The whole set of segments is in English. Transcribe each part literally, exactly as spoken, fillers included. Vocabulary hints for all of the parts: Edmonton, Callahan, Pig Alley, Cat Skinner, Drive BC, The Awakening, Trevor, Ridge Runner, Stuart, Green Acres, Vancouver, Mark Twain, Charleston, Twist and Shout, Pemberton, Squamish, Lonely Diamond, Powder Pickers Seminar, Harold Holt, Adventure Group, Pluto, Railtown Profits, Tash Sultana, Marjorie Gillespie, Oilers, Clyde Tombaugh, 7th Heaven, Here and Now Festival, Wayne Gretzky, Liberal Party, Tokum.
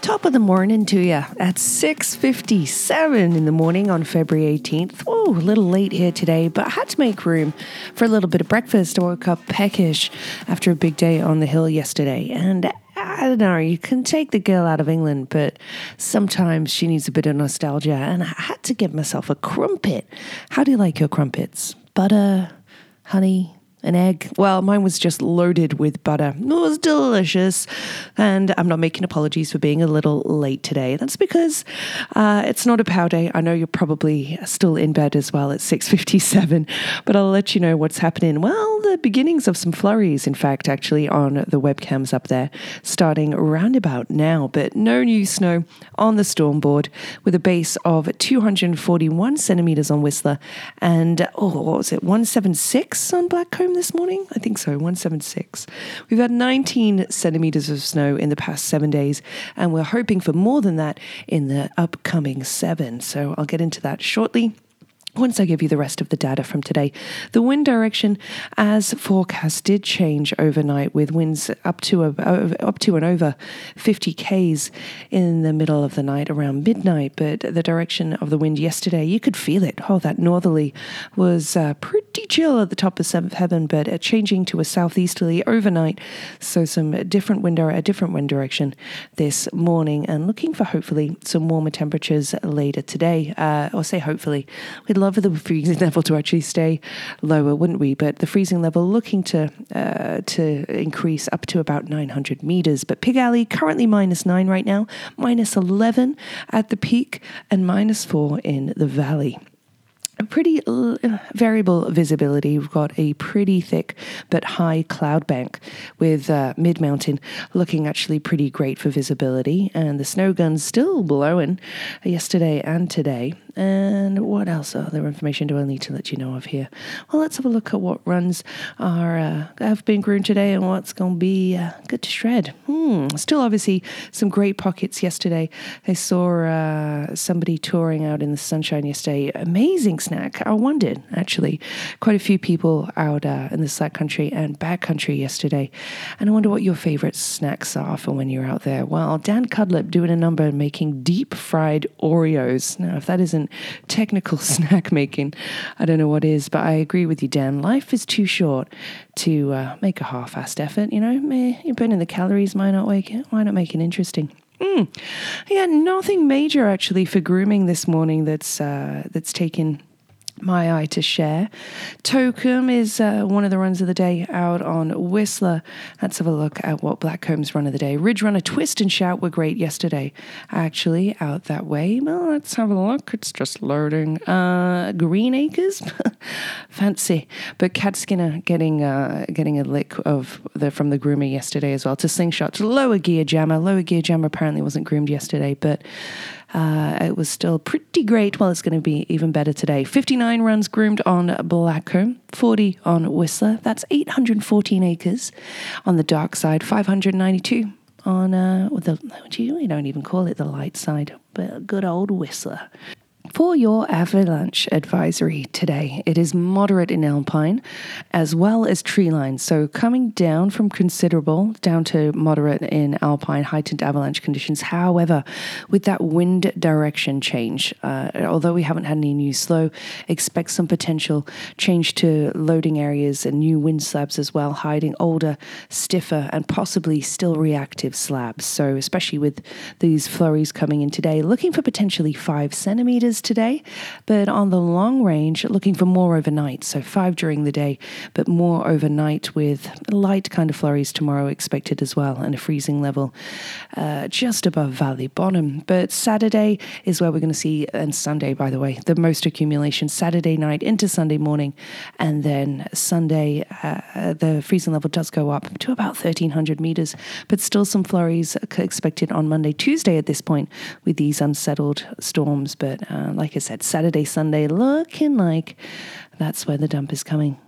Top of the morning to you at six fifty-seven in the morning on February eighteenth. Oh, a little late here today, but I had to make room for a little bit of breakfast. I woke up peckish after a big day on the hill yesterday, and I don't know, you can take the girl out of England, but sometimes she needs a bit of nostalgia, and I had to get myself a crumpet. How do you like your crumpets? Butter, honey, an egg? Well, mine was just loaded with butter. It was delicious. And I'm not making apologies for being a little late today. That's because uh, it's not a power day. I know you're probably still in bed as well at six fifty-seven, but I'll let you know what's happening. Well, the beginnings of some flurries, in fact, actually on the webcams up there, starting around about now, but no new snow on the storm board with a base of two hundred forty-one centimeters on Whistler and, oh, what was it, one seventy-six on Blackcomb this morning? I think so, one seventy-six. We've had nineteen centimeters of snow in the past seven days, and we're hoping for more than that in the upcoming seven. So I'll get into that shortly, once I give you the rest of the data from today. The wind direction, as forecast, did change overnight with winds up to a, up to and over fifty kays in the middle of the night around midnight. But the direction of the wind yesterday, you could feel it. Oh, that northerly was uh, pretty chill at the top of seventh Heaven, but uh, changing to a southeasterly overnight. So some different wind or a different wind direction this morning, and looking for hopefully some warmer temperatures later today. Uh, or say hopefully. We'd love for the freezing level to actually stay lower, wouldn't we? But the freezing level looking to uh, to increase up to about nine hundred meters. But Pig Alley currently minus nine right now, minus eleven at the peak, and minus four in the valley. A pretty l- variable visibility. We've got a pretty thick but high cloud bank with uh, mid-mountain looking actually pretty great for visibility, and the snow gun's still blowing yesterday and today. And what else other information do I need to let you know of here? Well, let's have a look at what runs are uh, have been groomed today and what's going to be uh, good to shred. Hmm. Still, obviously, some great pockets yesterday. I saw uh, somebody touring out in the sunshine yesterday. Amazing snack. I wondered, actually. Quite a few people out uh, in the slack country and back country yesterday. And I wonder what your favorite snacks are for when you're out there. Well, Dan Cudlip doing a number and making deep fried Oreos. Now, if that isn't technical snack making, I don't know what is, but I agree with you, Dan. Life is too short to uh, make a half-assed effort, you know. Meh, you're burning the calories, why not make it, why not make it interesting? Mm. Yeah, nothing major actually for grooming this morning that's uh, that's taken my eye to share. Tokum is uh, one of the runs of the day out on Whistler. Let's have a look at what Blackcomb's run of the day. Ridge Runner, Twist and Shout were great yesterday, actually, out that way. Well, let's have a look. It's just loading. Uh, Green Acres? Fancy. But Cat Skinner getting uh, getting a lick of the from the groomer yesterday as well. To Slingshot, to Lower Gear Jammer. Lower Gear Jammer apparently wasn't groomed yesterday, but Uh, it was still pretty great. Well, it's going to be even better today. fifty-nine runs groomed on Blackcomb, forty on Whistler. That's eight hundred fourteen acres on the dark side, five hundred ninety-two on, uh, the, we don't even call it the light side, but good old Whistler. For your avalanche advisory today, it is moderate in alpine as well as tree line. So coming down from considerable down to moderate in alpine, heightened avalanche conditions. However, with that wind direction change, uh, although we haven't had any new slow, expect some potential change to loading areas and new wind slabs as well, hiding older, stiffer, and possibly still reactive slabs. So especially with these flurries coming in today, looking for potentially five centimeters today, but on the long range, looking for more overnight. So five during the day, but more overnight with light kind of flurries tomorrow expected as well, and a freezing level uh, just above valley bottom. But Saturday is where we're going to see, and Sunday, by the way, the most accumulation. Saturday night into Sunday morning, and then Sunday, uh, the freezing level does go up to about thirteen hundred meters, but still some flurries expected on Monday, Tuesday at this point with these unsettled storms. But uh, like I said, Saturday, Sunday, looking like that's where the dump is coming.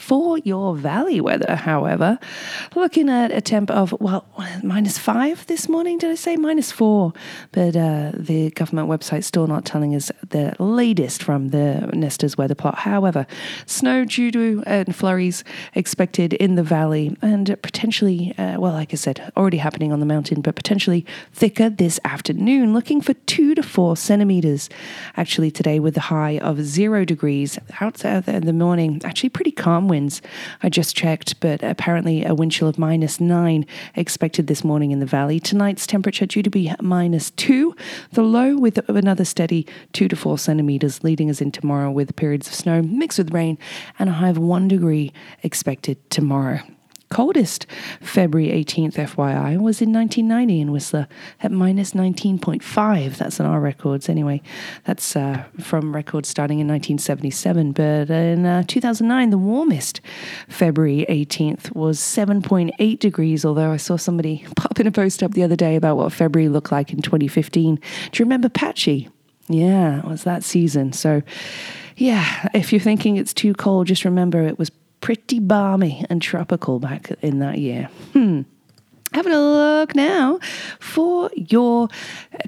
For your valley weather, however, looking at a temp of, well, minus five this morning, did I say? Minus four. But uh, the government website's still not telling us the latest from the Nesta's weather plot. However, snow, dew to, and flurries expected in the valley and potentially, uh, well, like I said, already happening on the mountain, but potentially thicker this afternoon, looking for two to four centimetres. Actually today with a high of zero degrees outside in the morning, actually pretty calm winds, I just checked, but apparently a wind chill of minus nine expected this morning in the valley. Tonight's temperature due to be minus two, the low with another steady two to four centimetres, leading us in tomorrow with periods of snow mixed with rain and a high of one degree expected tomorrow. Coldest February eighteenth, F Y I, was in nineteen ninety in Whistler at minus nineteen point five. That's on our records anyway. That's uh, from records starting in nineteen seventy-seven. But in uh, two thousand nine, the warmest February eighteenth was seven point eight degrees, although I saw somebody pop in a post up the other day about what February looked like in twenty fifteen. Do you remember Patchy? Yeah, it was that season. So, yeah, if you're thinking it's too cold, just remember it was pretty balmy and tropical back in that year. Hmm. Having a look now for your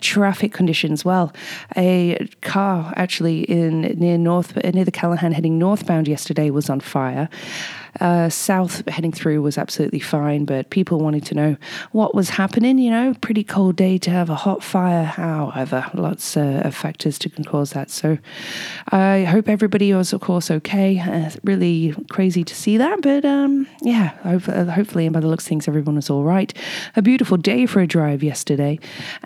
traffic conditions. Well, a car actually in near north near the Callahan heading northbound yesterday was on fire. Uh, south heading through was absolutely fine, but people wanted to know what was happening. You know, pretty cold day to have a hot fire. However, lots uh, of factors to cause that. So I hope everybody was, of course, okay. Uh, really crazy to see that, but um, yeah, hope, uh, hopefully, and by the looks of things, everyone was all right. A beautiful day for a drive yesterday,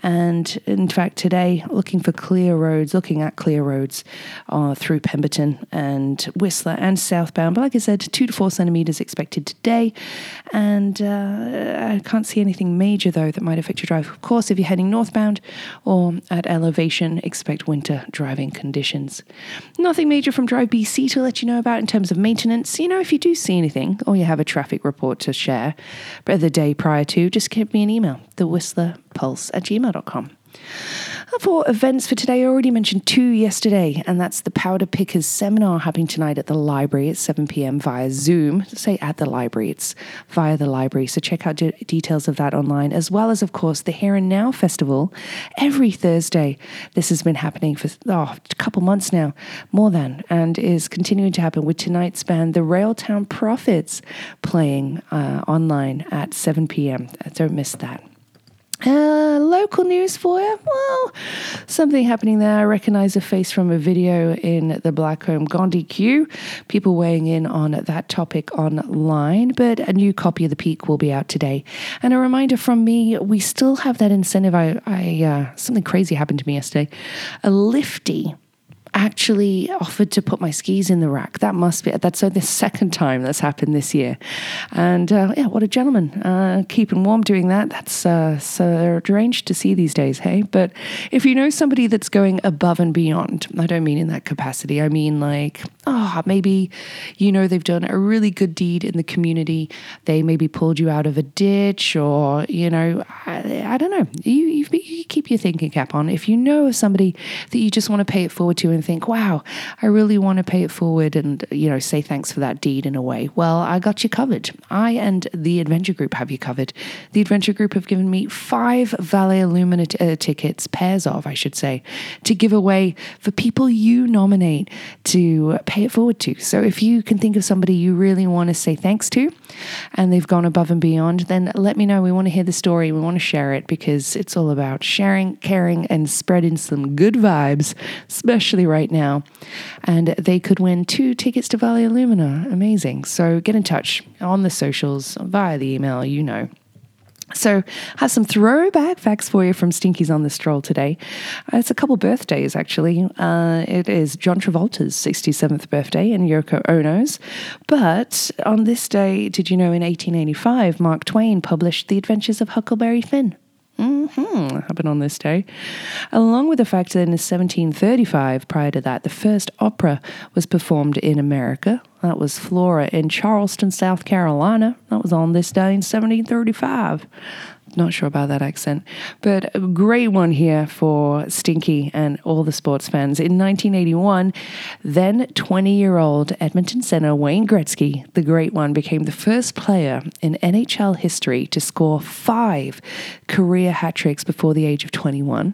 and in fact, today looking for clear roads, looking at clear roads uh, through Pemberton and Whistler and southbound. But like I said, two to four centimetres expected today, and uh, I can't see anything major though that might affect your drive. Of course, if you're heading northbound or at elevation, expect winter driving conditions. Nothing major from Drive B C to let you know about in terms of maintenance. You know, if you do see anything or you have a traffic report to share but the day prior to, just give me an email, the whistler pulse at gmail dot com. For events for today, I already mentioned two yesterday, and that's the Powder Pickers Seminar happening tonight at the library at seven p.m. via Zoom. Say at the library, it's via the library, so check out de- details of that online, as well as, of course, the Here and Now Festival every Thursday. This has been happening for oh, a couple months now, more than, and is continuing to happen with tonight's band, the Railtown Profits, playing uh, online at seven p.m. Don't miss that. Uh, local news for you. Well, something happening there. I recognize a face from a video in the Blackcomb Gandhi queue. People weighing in on that topic online, but a new copy of The Peak will be out today. And a reminder from me, we still have that incentive. I, I uh, something crazy happened to me yesterday. A lifty actually offered to put my skis in the rack. That must be, that's uh, the second time that's happened this year. And uh, yeah, what a gentleman, uh, keeping warm doing that. That's uh, so deranged to see these days, hey? But if you know somebody that's going above and beyond, I don't mean in that capacity, I mean like, oh, maybe, you know, they've done a really good deed in the community. They maybe pulled you out of a ditch or, you know, I, I don't know. You, you, you keep your thinking cap on. If you know of somebody that you just want to pay it forward to and think, wow, I really want to pay it forward and, you know, say thanks for that deed in a way. Well, I got you covered. I and the Adventure Group have you covered. The Adventure Group have given me five Vallea Lumina t- uh, tickets, pairs of, I should say, to give away for people you nominate to pay it forward to. So if you can think of somebody you really want to say thanks to and they've gone above and beyond, then let me know. We want to hear the story. We want to share it because it's all about sharing, caring, and spreading some good vibes, especially right now, and they could win two tickets to Vallea Lumina. Amazing. So get in touch on the socials, via the email, you know. So have some throwback facts for you from Stinky's on the Stroll today. Uh, it's a couple birthdays, actually. Uh, it is John Travolta's sixty-seventh birthday and Yoko Ono's. But on this day, did you know in eighteen eighty-five, Mark Twain published The Adventures of Huckleberry Finn? Mm-hmm. Happened on this day. Along with the fact that in seventeen thirty-five, prior to that, the first opera was performed in America. That was Flora in Charleston, South Carolina. That was on this day in seventeen thirty-five. not sure about that accent, but a great one here for Stinky and all the sports fans. In nineteen eighty-one, then twenty-year-old Edmonton center Wayne Gretzky, the great one, became the first player in N H L history to score five career hat-tricks before the age of twenty-one.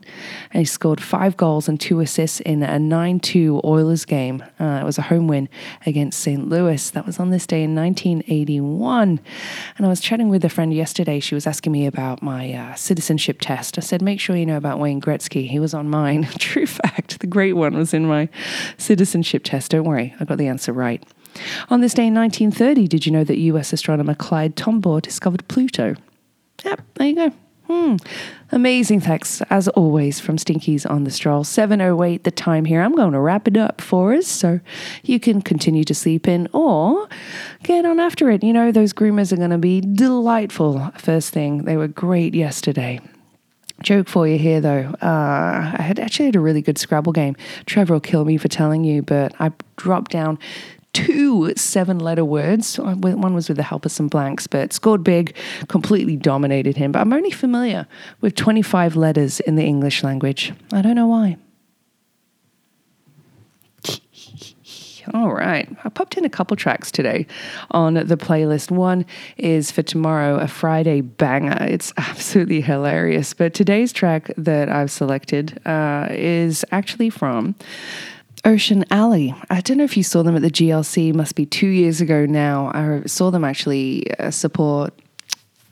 And he scored five goals and two assists in a nine two Oilers game. Uh, it was a home win against Saint Louis. That was on this day in nineteen eighty-one. And I was chatting with a friend yesterday. She was asking me about my uh, citizenship test. I said, make sure you know about Wayne Gretzky. He was on mine. True fact, the great one was in my citizenship test. Don't worry, I got the answer right. On this day in nineteen thirty, did you know that U S astronomer Clyde Tombaugh discovered Pluto? Yep, there you go. Hmm. Amazing facts, as always, from Stinky's on the Stroll. seven oh eight the time here. I'm going to wrap it up for us so you can continue to sleep in or get on after it. You know, those groomers are going to be delightful first thing. They were great yesterday. Joke for you here, though. Uh, I had actually had a really good Scrabble game. Trevor will kill me for telling you, but I dropped down two seven-letter words. One was with the help of some blanks, but scored big, completely dominated him. But I'm only familiar with twenty-five letters in the English language. I don't know why. All right. I popped in a couple tracks today on the playlist. One is for tomorrow, a Friday banger. It's absolutely hilarious. But today's track that I've selected uh, is actually from Ocean Alley. I don't know if you saw them at the G L C, must be two years ago now. I saw them actually uh, support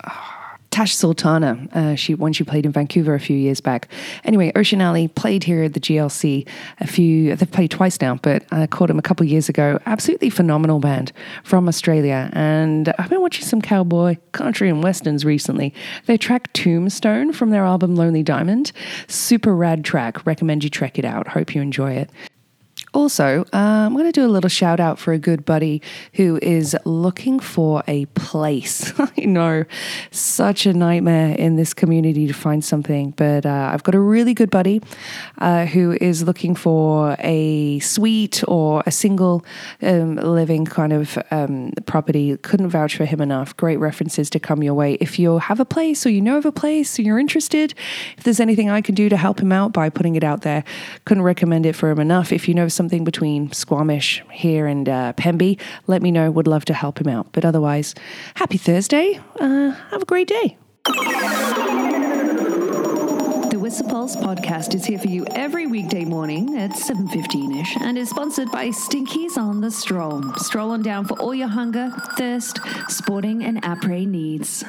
oh, Tash Sultana uh, she, when she played in Vancouver a few years back. Anyway, Ocean Alley played here at the G L C a few, they've played twice now, but I caught them a couple years ago. Absolutely phenomenal band from Australia. And I've been watching some cowboy, country and westerns recently. Their track Tombstone from their album Lonely Diamond, super rad track. Recommend you check it out. Hope you enjoy it. Also, uh, I'm going to do a little shout out for a good buddy who is looking for a place. I know, such a nightmare in this community to find something, but uh, I've got a really good buddy uh, who is looking for a suite or a single um, living kind of um, property. Couldn't vouch for him enough. Great references to come your way. If you have a place or you know of a place or you're interested, if there's anything I can do to help him out by putting it out there, couldn't recommend it for him enough. If you know something between Squamish here and uh, Pemby, let me know. Would love to help him out. But otherwise, happy Thursday. Uh, have a great day. The Whistler Pulse podcast is here for you every weekday morning at seven fifteen-ish and is sponsored by Stinky's on the Stroll. Stroll on down for all your hunger, thirst, sporting and après needs.